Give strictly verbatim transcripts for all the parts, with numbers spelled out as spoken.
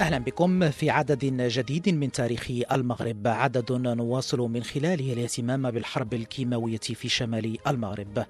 أهلا بكم في عدد جديد من تاريخ المغرب، عدد نواصل من خلاله الاهتمام بالحرب الكيماوية في شمال المغرب.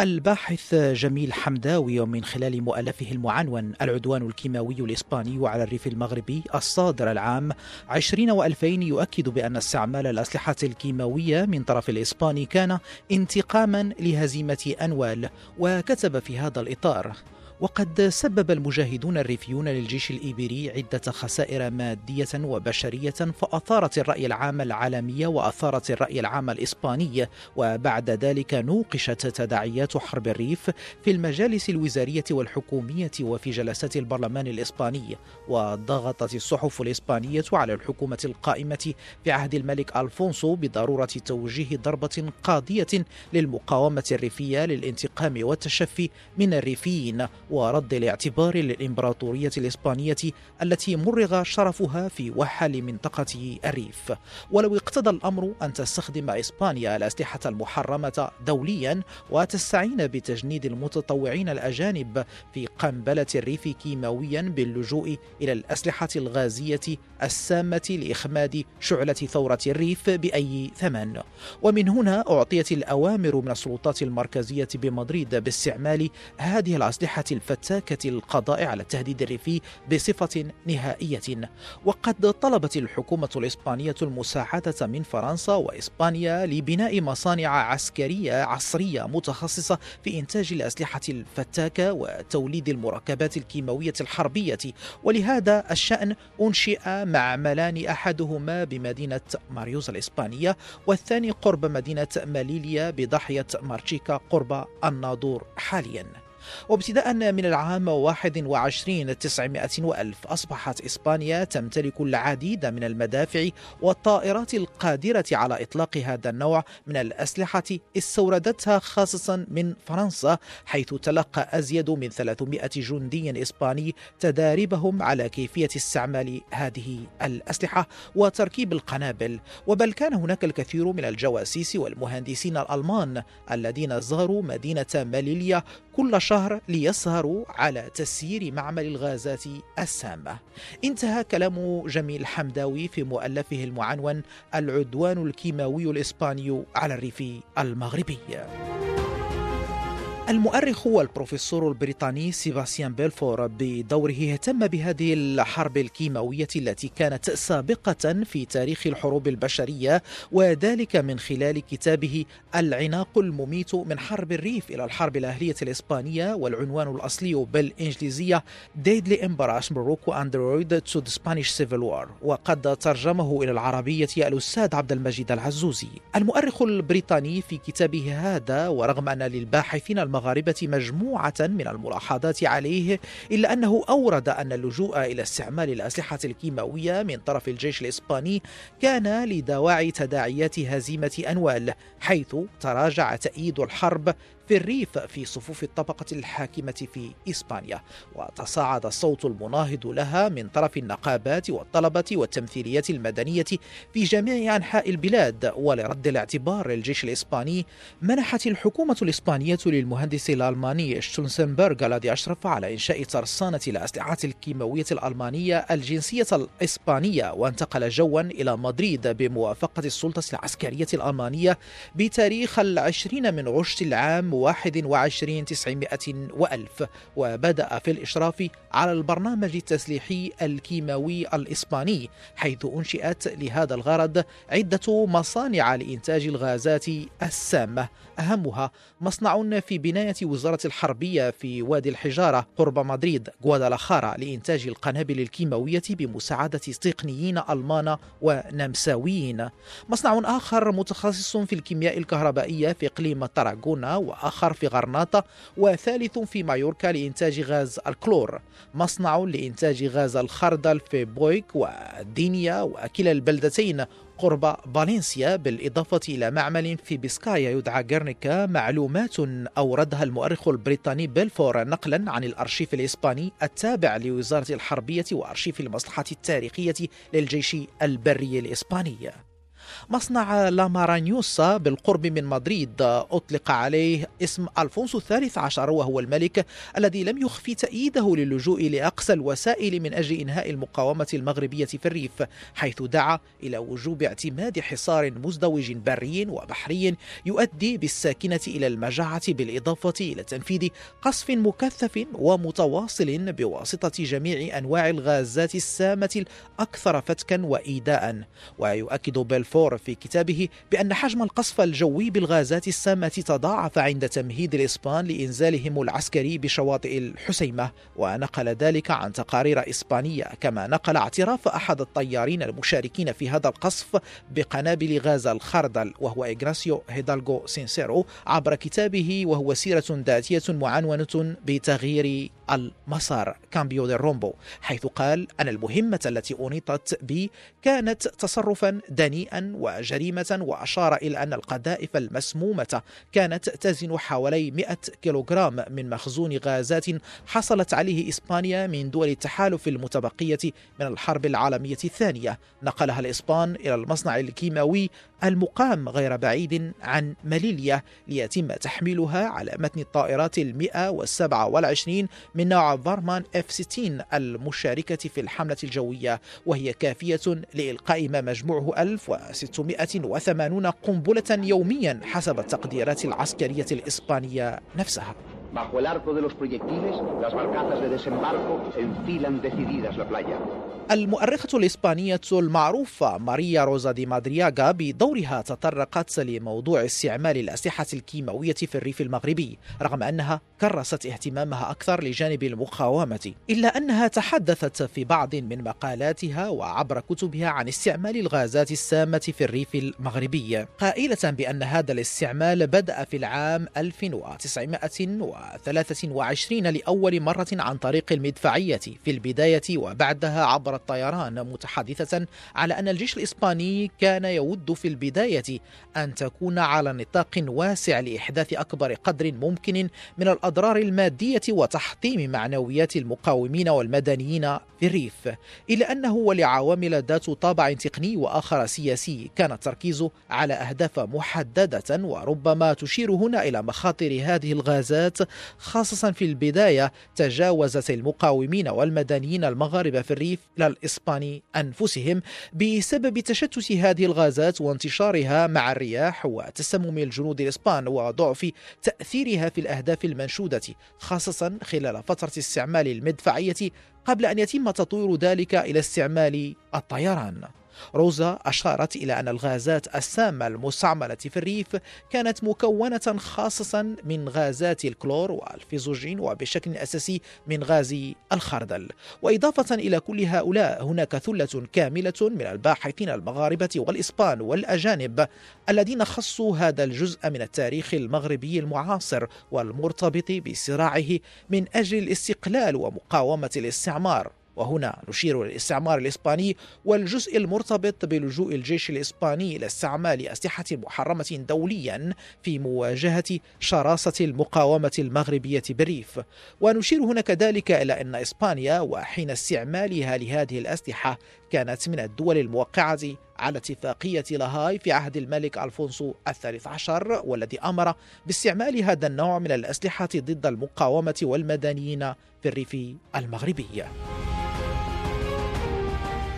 الباحث جميل حمداوي ومن خلال مؤلفه المعنون العدوان الكيماوي الإسباني على الريف المغربي الصادر العام عشرين وألفين يؤكد بأن استعمال الأسلحة الكيماوية من طرف الإسباني كان انتقاما لهزيمة أنوال، وكتب في هذا الإطار: وقد سبب المجاهدون الريفيون للجيش الإيبيري عدة خسائر مادية وبشرية، فأثارت الرأي العام العالمي وأثارت الرأي العام الإسباني. وبعد ذلك نوقشت تداعيات حرب الريف في المجالس الوزارية والحكومية وفي جلسات البرلمان الإسباني، وضغطت الصحف الإسبانية على الحكومة القائمة في عهد الملك ألفونسو بضرورة توجيه ضربة قاضية للمقاومة الريفية للانتقام والتشفي من الريفيين، ورد الاعتبار للإمبراطورية الإسبانية التي مرغ شرفها في وحل منطقة الريف. ولو اقتضى الأمر أن تستخدم إسبانيا الأسلحة المحرمة دوليا وتستعين بتجنيد المتطوعين الأجانب في قنبلة الريف كيماويا باللجوء إلى الأسلحة الغازية السامة لإخماد شعلة ثورة الريف بأي ثمن. ومن هنا أعطيت الأوامر من السلطات المركزية بمدريد باستعمال هذه الأسلحة الفتاكة القضاء على التهديد الريفي بصفة نهائية. وقد طلبت الحكومة الإسبانية المساعدة من فرنسا وإسبانيا لبناء مصانع عسكرية عصرية متخصصة في إنتاج الأسلحة الفتاكة وتوليد المركبات الكيماوية الحربية. ولهذا الشأن أنشئ معملان، أحدهما بمدينة ماريوزا الإسبانية والثاني قرب مدينة ماليليا بضاحية مارشيكا قرب الناظور حالياً. وابتداء من العام واحد وعشرين تسعمائة وألف أصبحت إسبانيا تمتلك العديد من المدافع والطائرات القادرة على إطلاق هذا النوع من الأسلحة استوردتها خاصة من فرنسا، حيث تلقى أزيد من ثلاثمائة جندي إسباني تداربهم على كيفية استعمال هذه الأسلحة وتركيب القنابل. وبل كان هناك الكثير من الجواسيس والمهندسين الألمان الذين زاروا مدينة ماليليا كل شهر ليسهروا على تسيير معمل الغازات السامة. انتهى كلام جميل حمداوي في مؤلفه المعنون العدوان الكيماوي الإسباني على الريف المغربي. المؤرخ والبروفيسور البريطاني سيباستيان بلفور بدوره اهتم بهذه الحرب الكيماوية التي كانت سابقة في تاريخ الحروب البشرية، وذلك من خلال كتابه العناق المميت من حرب الريف إلى الحرب الأهلية الإسبانية، والعنوان الأصلي بالإنجليزية Deadly Embarrass Morocco and the Road to the Spanish Civil War، وقد ترجمه إلى العربية الأستاذ عبد المجيد العزوزي. المؤرخ البريطاني في كتابه هذا، ورغم أن للباحثين المغاربة مجموعة من الملاحظات عليه، إلا أنه أورد أن اللجوء إلى استعمال الأسلحة الكيماوية من طرف الجيش الإسباني كان لدواعي تداعيات هزيمة أنوال، حيث تراجع تأييد الحرب في الريف في صفوف الطبقة الحاكمة في إسبانيا، وتصاعد الصوت المناهض لها من طرف النقابات والطلبة والتمثيليات المدنية في جميع أنحاء البلاد. ولرد الاعتبار للجيش الإسباني، منحت الحكومة الإسبانية للمهندس الألماني شتونسنبرغ الذي أشرف على إنشاء ترسانة الأسلحة الكيماوية الألمانية الجنسية الإسبانية، وانتقل جوا إلى مدريد بموافقة السلطة العسكرية الألمانية بتاريخ العشرين من غشت العام واحد وعشرين تسعمائة وألف، وبدأ في الإشراف على البرنامج التسليحي الكيماوي الإسباني، حيث أنشئت لهذا الغرض عدة مصانع لإنتاج الغازات السامة، أهمها مصنع في بناية وزارة الحربية في وادي الحجارة قرب مدريد غوادالاخارا لإنتاج القنابل الكيماوية بمساعدة تقنيين ألمان ونمساويين، مصنع آخر متخصص في الكيمياء الكهربائية في إقليم التراغونا، و آخر في غرناطة وثالث في مايوركا لإنتاج غاز الكلور. مصنع لإنتاج غاز الخردل في بويك ودينيا وكلا البلدتين قرب فالنسيا، بالإضافة إلى معمل في بسكايا يدعى غيرنيكا. معلومات أوردها المؤرخ البريطاني بلفور نقلا عن الأرشيف الإسباني التابع لوزارة الحربية وأرشيف المصلحة التاريخية للجيش البري الإسباني. مصنع لامارانيوسا بالقرب من مدريد أطلق عليه اسم ألفونسو الثالث عشر، وهو الملك الذي لم يخفي تأييده للجوء لأقصى الوسائل من أجل إنهاء المقاومة المغربية في الريف، حيث دعا إلى وجوب اعتماد حصار مزدوج بري وبحري يؤدي بالساكنة إلى المجاعة، بالإضافة إلى تنفيذ قصف مكثف ومتواصل بواسطة جميع أنواع الغازات السامة الأكثر فتكا وإيداء. ويؤكد بلفور في كتابه بأن حجم القصف الجوي بالغازات السامة تضاعف عند تمهيد الإسبان لإنزالهم العسكري بشواطئ الحسيمة، ونقل ذلك عن تقارير إسبانية، كما نقل اعتراف أحد الطيارين المشاركين في هذا القصف بقنابل غاز الخردل وهو إغناسيو هيدالغو سينسيرو عبر كتابه وهو سيرة ذاتية معنونة بتغيير المسار كامبيو دي رومبو، حيث قال أن المهمة التي أنيطت بي كانت تصرفا دنيئا وجريمة، وأشار إلى أن القذائف المسمومة كانت تزن حوالي مئة كيلوغرام من مخزون غازات حصلت عليه إسبانيا من دول التحالف المتبقية من الحرب العالمية الثانية، نقلها الإسبان إلى المصنع الكيماوي المقام غير بعيد عن مليليا ليتم تحميلها على متن الطائرات المئة والسبعة والعشرين من نوع فارمان اف ستين المشاركة في الحملة الجوية، وهي كافية لإلقاء ما مجموعه ألف وستمئة وثمانين قنبلة يوميا حسب التقديرات العسكرية الإسبانية نفسها. Bajo el arco de los proyectiles, las barcazas de desembarco enfilan decididas la playa. المؤرخة الإسبانية المعروفة ماريا روسا دي ماداريغا بدورها تطرقت لموضوع استعمال الأسلحة الكيماوية في الريف المغربي، رغم أنها كرست اهتمامها أكثر لجانب المقاومة، إلا أنها تحدثت في بعض من مقالاتها وعبر كتبها عن استعمال الغازات السامة في الريف المغربي، قائلة بأن هذا الاستعمال بدأ في العام ألف وتسعمئة وثلاثة وعشرين لأول مرة عن طريق المدفعية في البداية وبعدها عبر الطيران، متحدثة على أن الجيش الإسباني كان يود في البداية أن تكون على نطاق واسع لإحداث أكبر قدر ممكن من الأضرار المادية وتحطيم معنويات المقاومين والمدنيين في الريف، إلا أنه ولعوامل ذات طابع تقني وآخر سياسي كان التركيز على أهداف محددة، وربما تشير هنا إلى مخاطر هذه الغازات، خاصة في البداية تجاوزت المقاومين والمدنيين المغاربة في الريف إلى الإسبان أنفسهم بسبب تشتت هذه الغازات وانتشارها مع الرياح وتسمم الجنود الإسبان وضعف تأثيرها في الأهداف المنشودة، خاصة خلال فترة استعمال المدفعية قبل أن يتم تطوير ذلك إلى استعمال الطيران. روزا أشارت إلى أن الغازات السامة المستعملة في الريف كانت مكونة خاصة من غازات الكلور والفيزوجين وبشكل أساسي من غاز الخردل. وإضافة إلى كل هؤلاء هناك ثلة كاملة من الباحثين المغاربة والإسبان والأجانب الذين خصوا هذا الجزء من التاريخ المغربي المعاصر والمرتبط بصراعه من أجل الاستقلال ومقاومة الاستعمار، وهنا نشير للاستعمار الإسباني والجزء المرتبط بلجوء الجيش الإسباني إلى استعمال أسلحة محرمة دوليا في مواجهة شراسة المقاومة المغربية بالريف. ونشير هنا كذلك إلى أن إسبانيا وحين استعمالها لهذه الأسلحة كانت من الدول الموقعة على اتفاقية لاهاي في عهد الملك ألفونسو الثالث عشر، والذي أمر باستعمال هذا النوع من الأسلحة ضد المقاومة والمدنيين في الريف المغربي.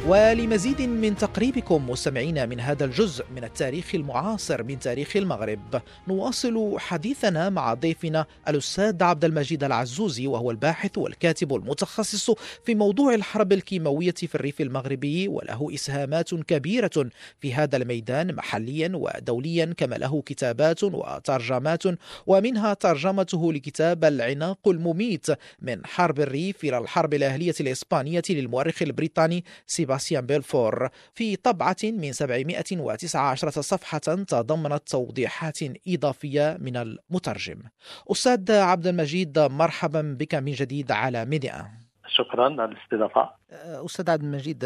ولمزيد من تقريبكم مستمعينا من هذا الجزء من التاريخ المعاصر من تاريخ المغرب، نواصل حديثنا مع ضيفنا الأستاذ عبد المجيد العزوزي، وهو الباحث والكاتب المتخصص في موضوع الحرب الكيماوية في الريف المغربي، وله إسهامات كبيرة في هذا الميدان محليا ودوليا، كما له كتابات وترجمات، ومنها ترجمته لكتاب العناق المميت من حرب الريف إلى الحرب الأهلية الإسبانية للمؤرخ البريطاني سيباستيان سيباستيان بلفور في طبعة من سبعمائة وتسعة عشر صفحة تضمنت توضيحات إضافية من المترجم. أستاذ عبد المجيد، مرحبا بك من جديد على ميديا. شكرا على الاستضافة. أستاذ عبد المجيد،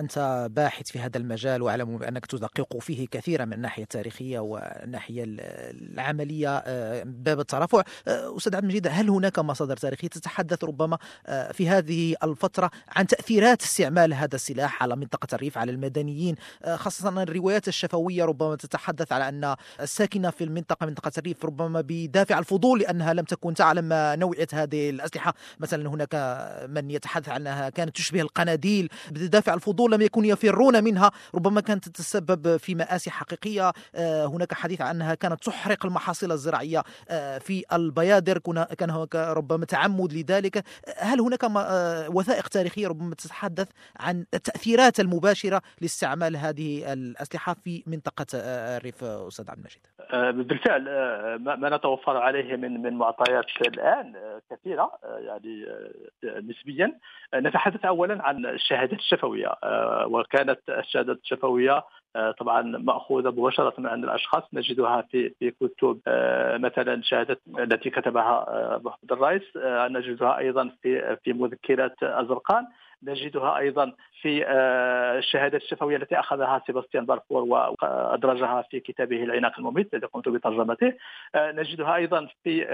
أنت باحث في هذا المجال وأعلم بأنك تدقق فيه كثيرا من الناحية التاريخية والناحية العملية باب الترافع. أستاذ عبد المجيد، هل هناك مصادر تاريخية تتحدث ربما في هذه الفترة عن تأثيرات استعمال هذا السلاح على منطقة الريف، على المدنيين، خاصة الروايات الشفوية ربما تتحدث على أن الساكنة في المنطقة، منطقة الريف، ربما بدافع الفضول لأنها لم تكن تعلم نوعية هذه الأسلحة، مثلا هناك من يتحدث عنها كانت تشبه القناديل، بدافع الفضول لم يكونوا يفرون منها، ربما كانت تتسبب في مآسي حقيقية. هناك حديث عنها كانت تحرق المحاصيل الزراعية في البيادر، كان هناك ربما تعمد لذلك. هل هناك وثائق تاريخية ربما تتحدث عن التأثيرات المباشرة لاستعمال هذه الأسلحة في منطقة الريف أستاذ عبد المجيد؟ بالفعل ما نتوفر عليه من من معطيات الآن كثيرة يعني نسبيا. نتحدث اولا عن الشهادات الشفويه، وكانت الشهادات الشفويه طبعا ماخوذه مباشره عن الاشخاص، نجدها في في كتب مثلا شهاده التي كتبها أبو عبد الرئيس، نجدها ايضا في في مذكرات ازرقان، نجدها ايضا في الشهادات الشفويه التي اخذها سيباستيان باركور وادرجها في كتابه العناق المميت الذي قمت بترجمته، نجدها ايضا في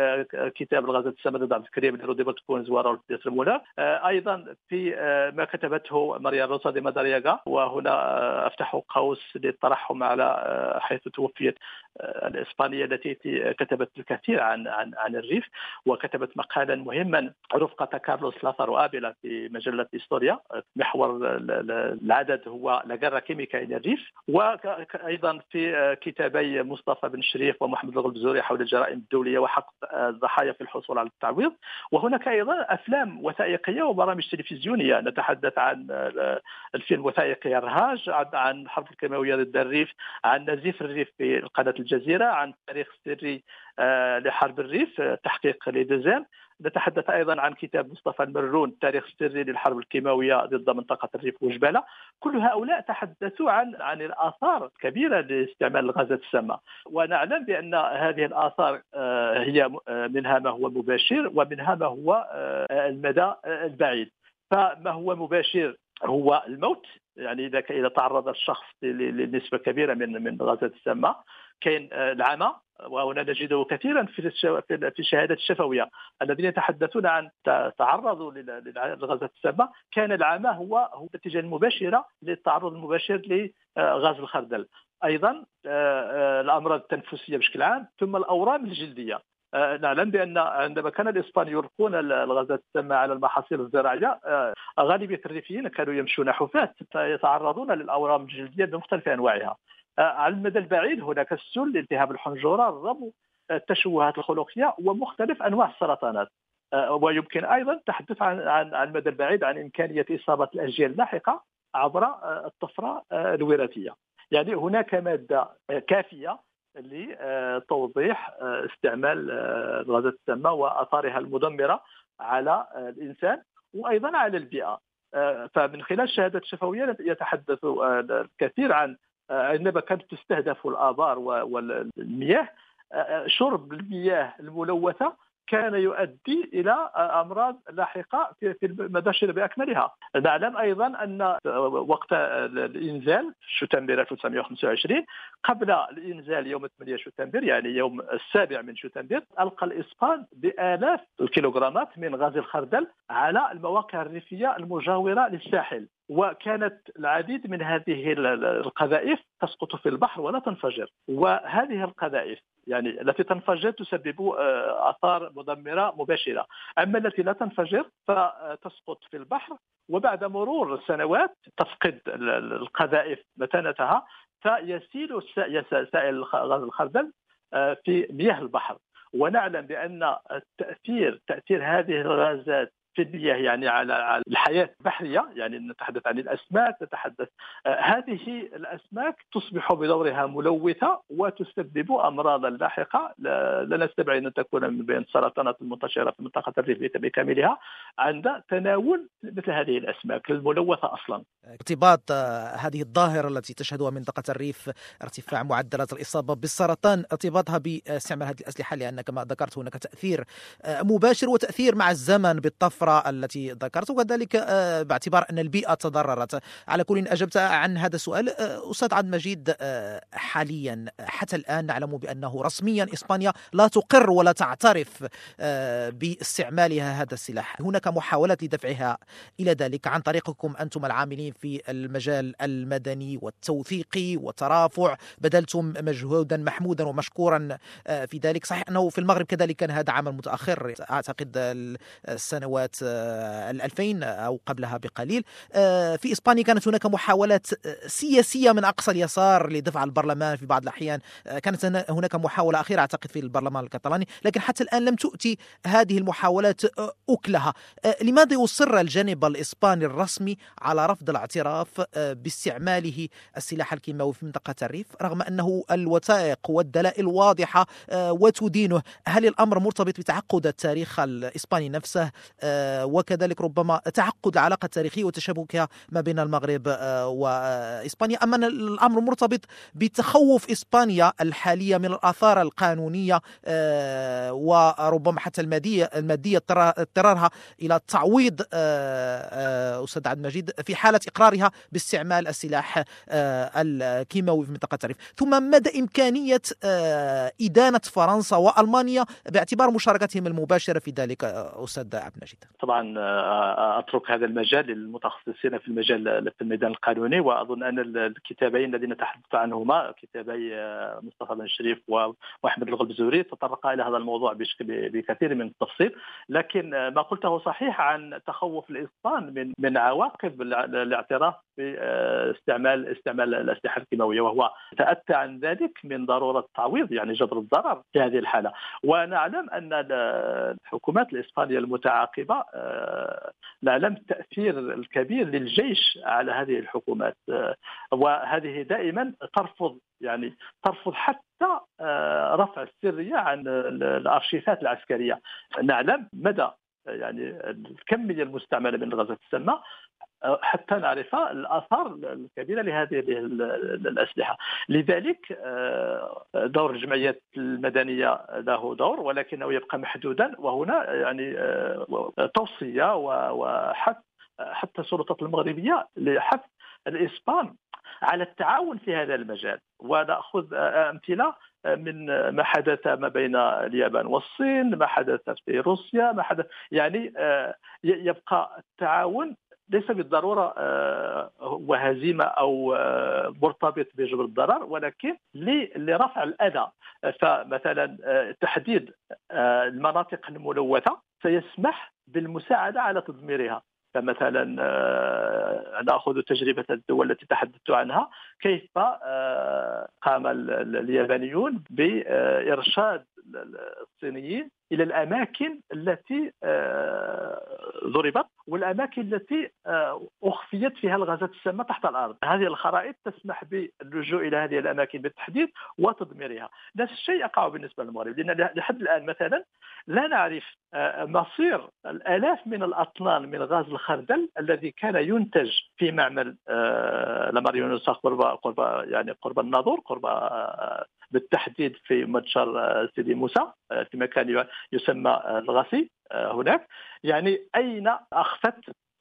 كتاب الغزاة السامة ضد عبد الكريم لروديبرت كونز ورولف ديترمولا، ايضا في ما كتبته ماريا روسا دي ماداريغا. وهنا افتح قوس للترحم على حيث توفيت الاسبانيه التي كتبت الكثير عن عن عن الريف، وكتبت مقالا مهما رفقه كارلوس لاثارو آبلا في مجله هيستوريا، محور العدد هو لاغارا كيميكا إلى الريف. وأيضا في كتابي مصطفى بن شريف ومحمد الغول حول الجرائم الدولية وحق الضحايا في الحصول على التعويض. وهناك أيضا أفلام وثائقية وبرامج تلفزيونية، نتحدث عن الفيلم وثائقي الرهاج، عن حرب الكيماوية ضد الريف، عن نزيف الريف في قناة الجزيرة، عن تاريخ سري لحرب الريف تحقيق قليد الزين. نتحدث أيضا عن كتاب مصطفى المرون تاريخ سري للحرب الكيماوية ضد منطقة الريف وجبالة. كل هؤلاء تحدثوا عن عن الآثار الكبيرة لاستعمال الغازات السامة، ونعلم بأن هذه الآثار هي منها ما هو مباشر ومنها ما هو المدى البعيد. فما هو مباشر هو الموت، يعني إذا تعرض الشخص لنسبة كبيرة من من الغازات السامة. كاين العمى، وهنا نجده كثيرا في في الشهادات الشفويه الذين يتحدثون عن تعرضوا للغازات السامه. كان العمى هو هو النتيجه المباشره للتعرض المباشر لغاز الخردل، ايضا الامراض التنفسيه بشكل عام، ثم الاورام الجلديه. نعلم بأن عندما كان الإسبان يلقون الغازات السامة على المحاصيل الزراعية، غالبية الريفيين كانوا يمشون حفاة فيتعرضون للأورام الجلدية بمختلف أنواعها. على المدى البعيد هناك السل، التهاب الحنجرة، الربو، التشوهات الخلقية ومختلف أنواع السرطانات. ويمكن أيضا التحدث عن عن المدى البعيد عن إمكانية إصابة الأجيال اللاحقة عبر الطفرة الوراثية. يعني هناك مادة كافية لتوضيح استعمال الغازات السامة وأثارها المدمرة على الإنسان وأيضا على البيئة. فمن خلال الشهادات الشفوية يتحدث الكثير عن عندما كانت تستهدف الآبار والمياه، شرب المياه الملوثة كان يؤدي إلى أمراض لاحقة في المدشرة بأكملها. نعلم أيضا أن وقت الإنزال شتنبر ألف وتسعمائة وخمسة وعشرين، قبل الإنزال يوم ثمانية شتنبر يعني يوم السابع من شتنبر، ألقى الإسبان بآلاف الكيلوغرامات من غاز الخردل على المواقع الريفية المجاورة للساحل، وكانت العديد من هذه القذائف تسقط في البحر ولا تنفجر. وهذه القذائف يعني التي تنفجر تسبب آثار مدمرة مباشرة، أما التي لا تنفجر فتسقط في البحر وبعد مرور السنوات تفقد القذائف متانتها، فيسيل سائل غاز الخردل في مياه البحر. ونعلم بأن التأثير تأثير هذه الغازات ثدية يعني على الحياة البحرية، يعني نتحدث عن الأسماك، نتحدث هذه الأسماك تصبح بدورها ملوثة وتسبب أمراضا لاحقة لا نستبعد أن تكون من بين السرطانات المنتشرة في منطقة الريف بكاملها عند تناول مثل هذه الأسماك الملوثة أصلا. ارتباط هذه الظاهرة التي تشهدها منطقة الريف، ارتفاع معدلات الإصابة بالسرطان، ارتباطها باستعمال هذه الأسلحة، لأن كما ذكرت هناك تأثير مباشر وتأثير مع الزمن بالطفرة التي ذكرت، وكذلك باعتبار أن البيئة تضررت. على كل أجبت عن هذا السؤال. أستاذ عبد المجيد، حاليا حتى الآن نعلم بأنه رسميا إسبانيا لا تقر ولا تعترف باستعمالها هذا السلاح، هناك محاولات لدفعها إلى ذلك عن طريقكم أنتم العاملين في المجال المدني والتوثيقي والترافع، بذلتم مجهودا محمودا ومشكورا في ذلك. صحيح أنه في المغرب كذلك كان هذا عمل متأخر، أعتقد السنوات الألفين أو قبلها بقليل. في إسبانيا كانت هناك محاولات سياسية من أقصى اليسار لدفع البرلمان، في بعض الأحيان كانت هناك محاولة أخيرة أعتقد في البرلمان الكتالوني، لكن حتى الآن لم تؤتي هذه المحاولات أكلها. لماذا يصر الجانب الإسباني الرسمي على رفض الاعتراف باستعماله السلاح الكيماوي في منطقة الريف رغم أنه الوثائق والدلائل واضحة وتدينه؟ هل الأمر مرتبط بتعقد التاريخ الإسباني نفسه، وكذلك ربما تعقد العلاقة التاريخية وتشابكها ما بين المغرب وإسبانيا، أما الأمر مرتبط بتخوف إسبانيا الحالية من الآثار القانونية وربما حتى المادية المادية اضطرارها إلى التعويض أستاذ عبد المجيد في حالة إقرارها باستعمال السلاح الكيماوي في منطقة الريف؟ ثم مدى إمكانية إدانة فرنسا وألمانيا باعتبار مشاركتهم المباشرة في ذلك أستاذ عبد المجيد؟ طبعا أترك هذا المجال للمتخصصين في المجال في الميدان القانوني، وأظن أن الكتابين الذين تحدثت عنهما كتابي مصطفى بن شريف ومحمد الغول بزوري تطرقا إلى هذا الموضوع بكثير من التفصيل. لكن ما قلته صحيح عن تخوف الإسبان من من عواقب الاعتراف باستعمال استعمال الأسلحة الكيماوية، وهو تأتى عن ذلك من ضرورة تعويض يعني جبر الضرر في هذه الحالة. ونعلم أن الحكومات الإسبانية المتعاقبة نعلم التأثير الكبير للجيش على هذه الحكومات، وهذه دائما ترفض يعني ترفض حتى رفع السرية عن الأرشيفات العسكرية. نعلم مدى يعني الكمية المستعملة من غازات السامة حتى نعرف الآثار الكبيرة لهذه الأسلحة. لذلك دور الجمعيات المدنية له دور، ولكنه يبقى محدودا. وهنا يعني توصية وحث حتى السلطات المغربية لحث الإسبان على التعاون في هذا المجال. ونأخذ أمثلة من ما حدث ما بين اليابان والصين، ما حدث في روسيا، ما حدث يعني يبقى التعاون ليس بالضرورة وهزيمة أو مرتبط بجبر الضرر، ولكن لرفع الأذى. فمثلا تحديد المناطق الملوثة سيسمح بالمساعدة على تدميرها. فمثلا نأخذ تجربة الدول التي تحدثت عنها، كيف قام اليابانيون بإرشاد الصينيين إلى الأماكن التي ضربت والأماكن التي أخفيت فيها الغازات السامة تحت الأرض. هذه الخرائط تسمح باللجوء إلى هذه الأماكن بالتحديد وتدميرها. نفس الشيء يقع بالنسبة للمغرب، لأن لحد الآن مثلا لا نعرف مصير الآلاف من الأطنان من غاز الخردل الذي كان ينتج في معمل ماريا روسا قرب قرب يعني قرب الناظور، قرب بالتحديد في متجر سيدي موسى في مكان يسمى الغسي هناك. يعني أين أخفت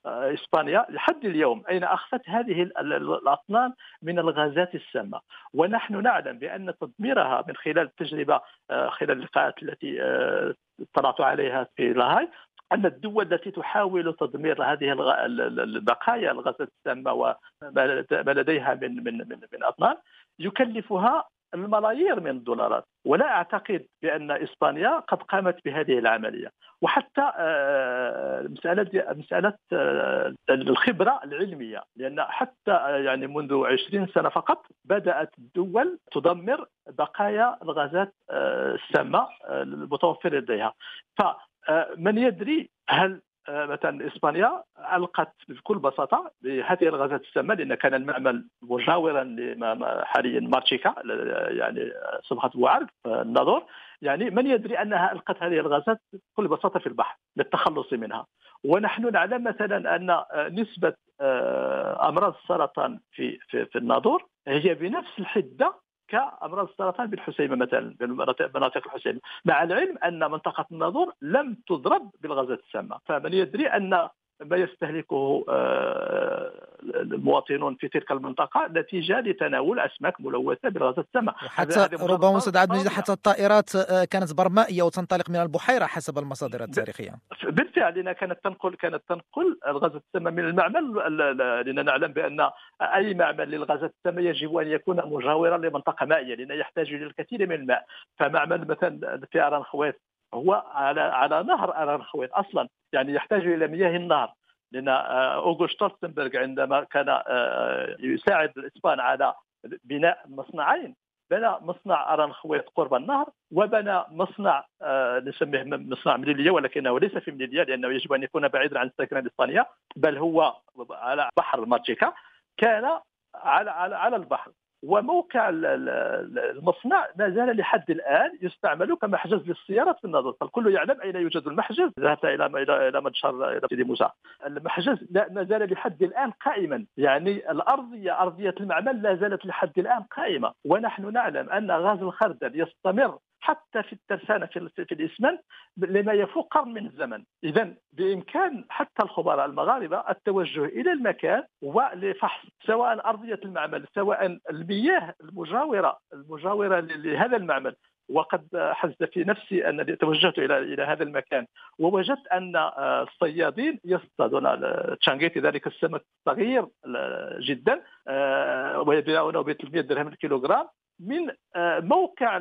إسبانيا لحد اليوم، أين أخفت هذه الأطنان من الغازات السامة؟ ونحن نعلم بأن تدميرها من خلال التجربة خلال اللقاءات التي اطلعت عليها في لاهاي، أن الدول التي تحاول تدمير هذه البقايا الغازات السامة وما لديها من من من أطنان يكلفها الملايير من الدولارات، ولا أعتقد بأن إسبانيا قد قامت بهذه العملية. وحتى مسألة الخبرة العلمية، لأن حتى يعني منذ عشرين سنة فقط بدأت الدول تدمر بقايا الغازات السامة المتوفرة لديها. فمن يدري هل مثلا إسبانيا علقت بكل بساطة بهذه الغازات السامة، لأن كان المعمل مجاورا لما حاليا مارشيكا يعني صبغة بوعرب الناظور، يعني من يدري أنها ألقت هذه الغازات بكل بساطة في البحر للتخلص منها. ونحن نعلم مثلا أن نسبة أمراض السرطان في في, في الناظور هي بنفس الحدة كأمراض السرطان بالحسيمة مثلا بمناطق الحسيمة، مع العلم أن منطقة الناظور لم تضرب بالغازات السامة. فمن يدري أن ما يستهلكه المواطنون في تلك المنطقة نتيجة لتناول أسماك ملوثة بالغازات السامة، حتى ربما أستاذ عبد المجيد حتى الطائرات كانت برمائية وتنطلق من البحيرة حسب المصادر التاريخية. بالفعل لأنها كانت تنقل كانت تنقل الغازات السامة من المعمل، لأننا نعلم بأن أي معمل للغازات السامة يجب أن يكون مجاورا لمنطقة مائية لأنه يحتاج للكثير من الماء. فمعمل مثلا في أرنخويت هو على على نهر أرنخويت أصلا، يعني يحتاج إلى مياه النهر، لأن أوغوست شتونسنبرغ عندما كان يساعد الإسبان على بناء مصنعين، بنى مصنع أرنخويت قرب النهر وبنى مصنع نسميه مصنع مليلية، ولكنه ليس في مليلية لأنه يجب أن يكون بعيدا عن الساكنة الإسبانية، بل هو على بحر المارشيكا، كان على على على البحر. وموقع المصنع ما زال لحد الآن يستعمل كمحجز للسيارات في الناظور، فالكل يعلم أين يوجد المحجز. ذهبت إلى إلى متجر إلى سيدي موسى، المحجز ما زال لحد الآن قائما، يعني الأرضية أرضية المعمل لا زالت لحد الآن قائمة. ونحن نعلم أن غاز الخردل يستمر حتى في الترسانة في الإسمنت لما يفوق قرن من الزمن. إذن بإمكان حتى الخبراء المغاربة التوجه إلى المكان ولفحص سواء أرضية المعمل سواء المياه المجاورة المجاورة لهذا المعمل. وقد حزت في نفسي أنني توجهت إلى إلى هذا المكان ووجدت أن الصيادين يصطادون تشانغيت، ذلك السمك الصغير جدا، ويبيعونه ب ثلاثمائة درهم الكيلوغرام من موقع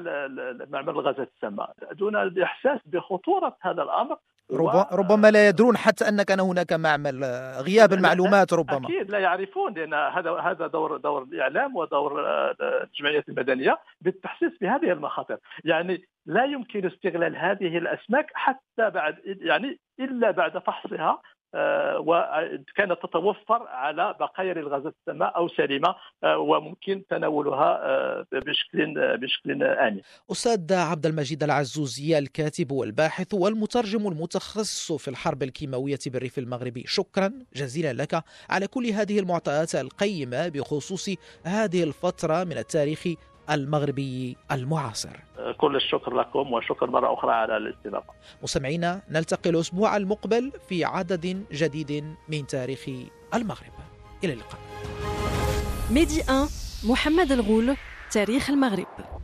معمل الغازات السامة دون الإحساس بخطورة هذا الأمر. ربما لا يدرون حتى أن كان هناك معمل، غياب المعلومات ربما. أكيد لا يعرفون، لأن هذا هذا دور دور الإعلام ودور الجمعيات المدنية بالتحسيس بهذه المخاطر. يعني لا يمكن استغلال هذه الأسماك حتى بعد، يعني إلا بعد فحصها، وكانت تتوفر على بقايا الغازات السامة أو سليمة وممكن تناولها بشكل بشكل آني. أستاذ عبد المجيد العزوزي، الكاتب والباحث والمترجم المتخصص في الحرب الكيماوية بالريف المغربي، شكرا جزيلا لك على كل هذه المعطيات القيمة بخصوص هذه الفترة من التاريخ المغربي المعاصر. كل الشكر لكم وشكر مرة أخرى على الاستضافة. مستمعينا، نلتقي الأسبوع المقبل في عدد جديد من تاريخ المغرب. إلى اللقاء. ميدي واحد، محمد الغول، تاريخ المغرب.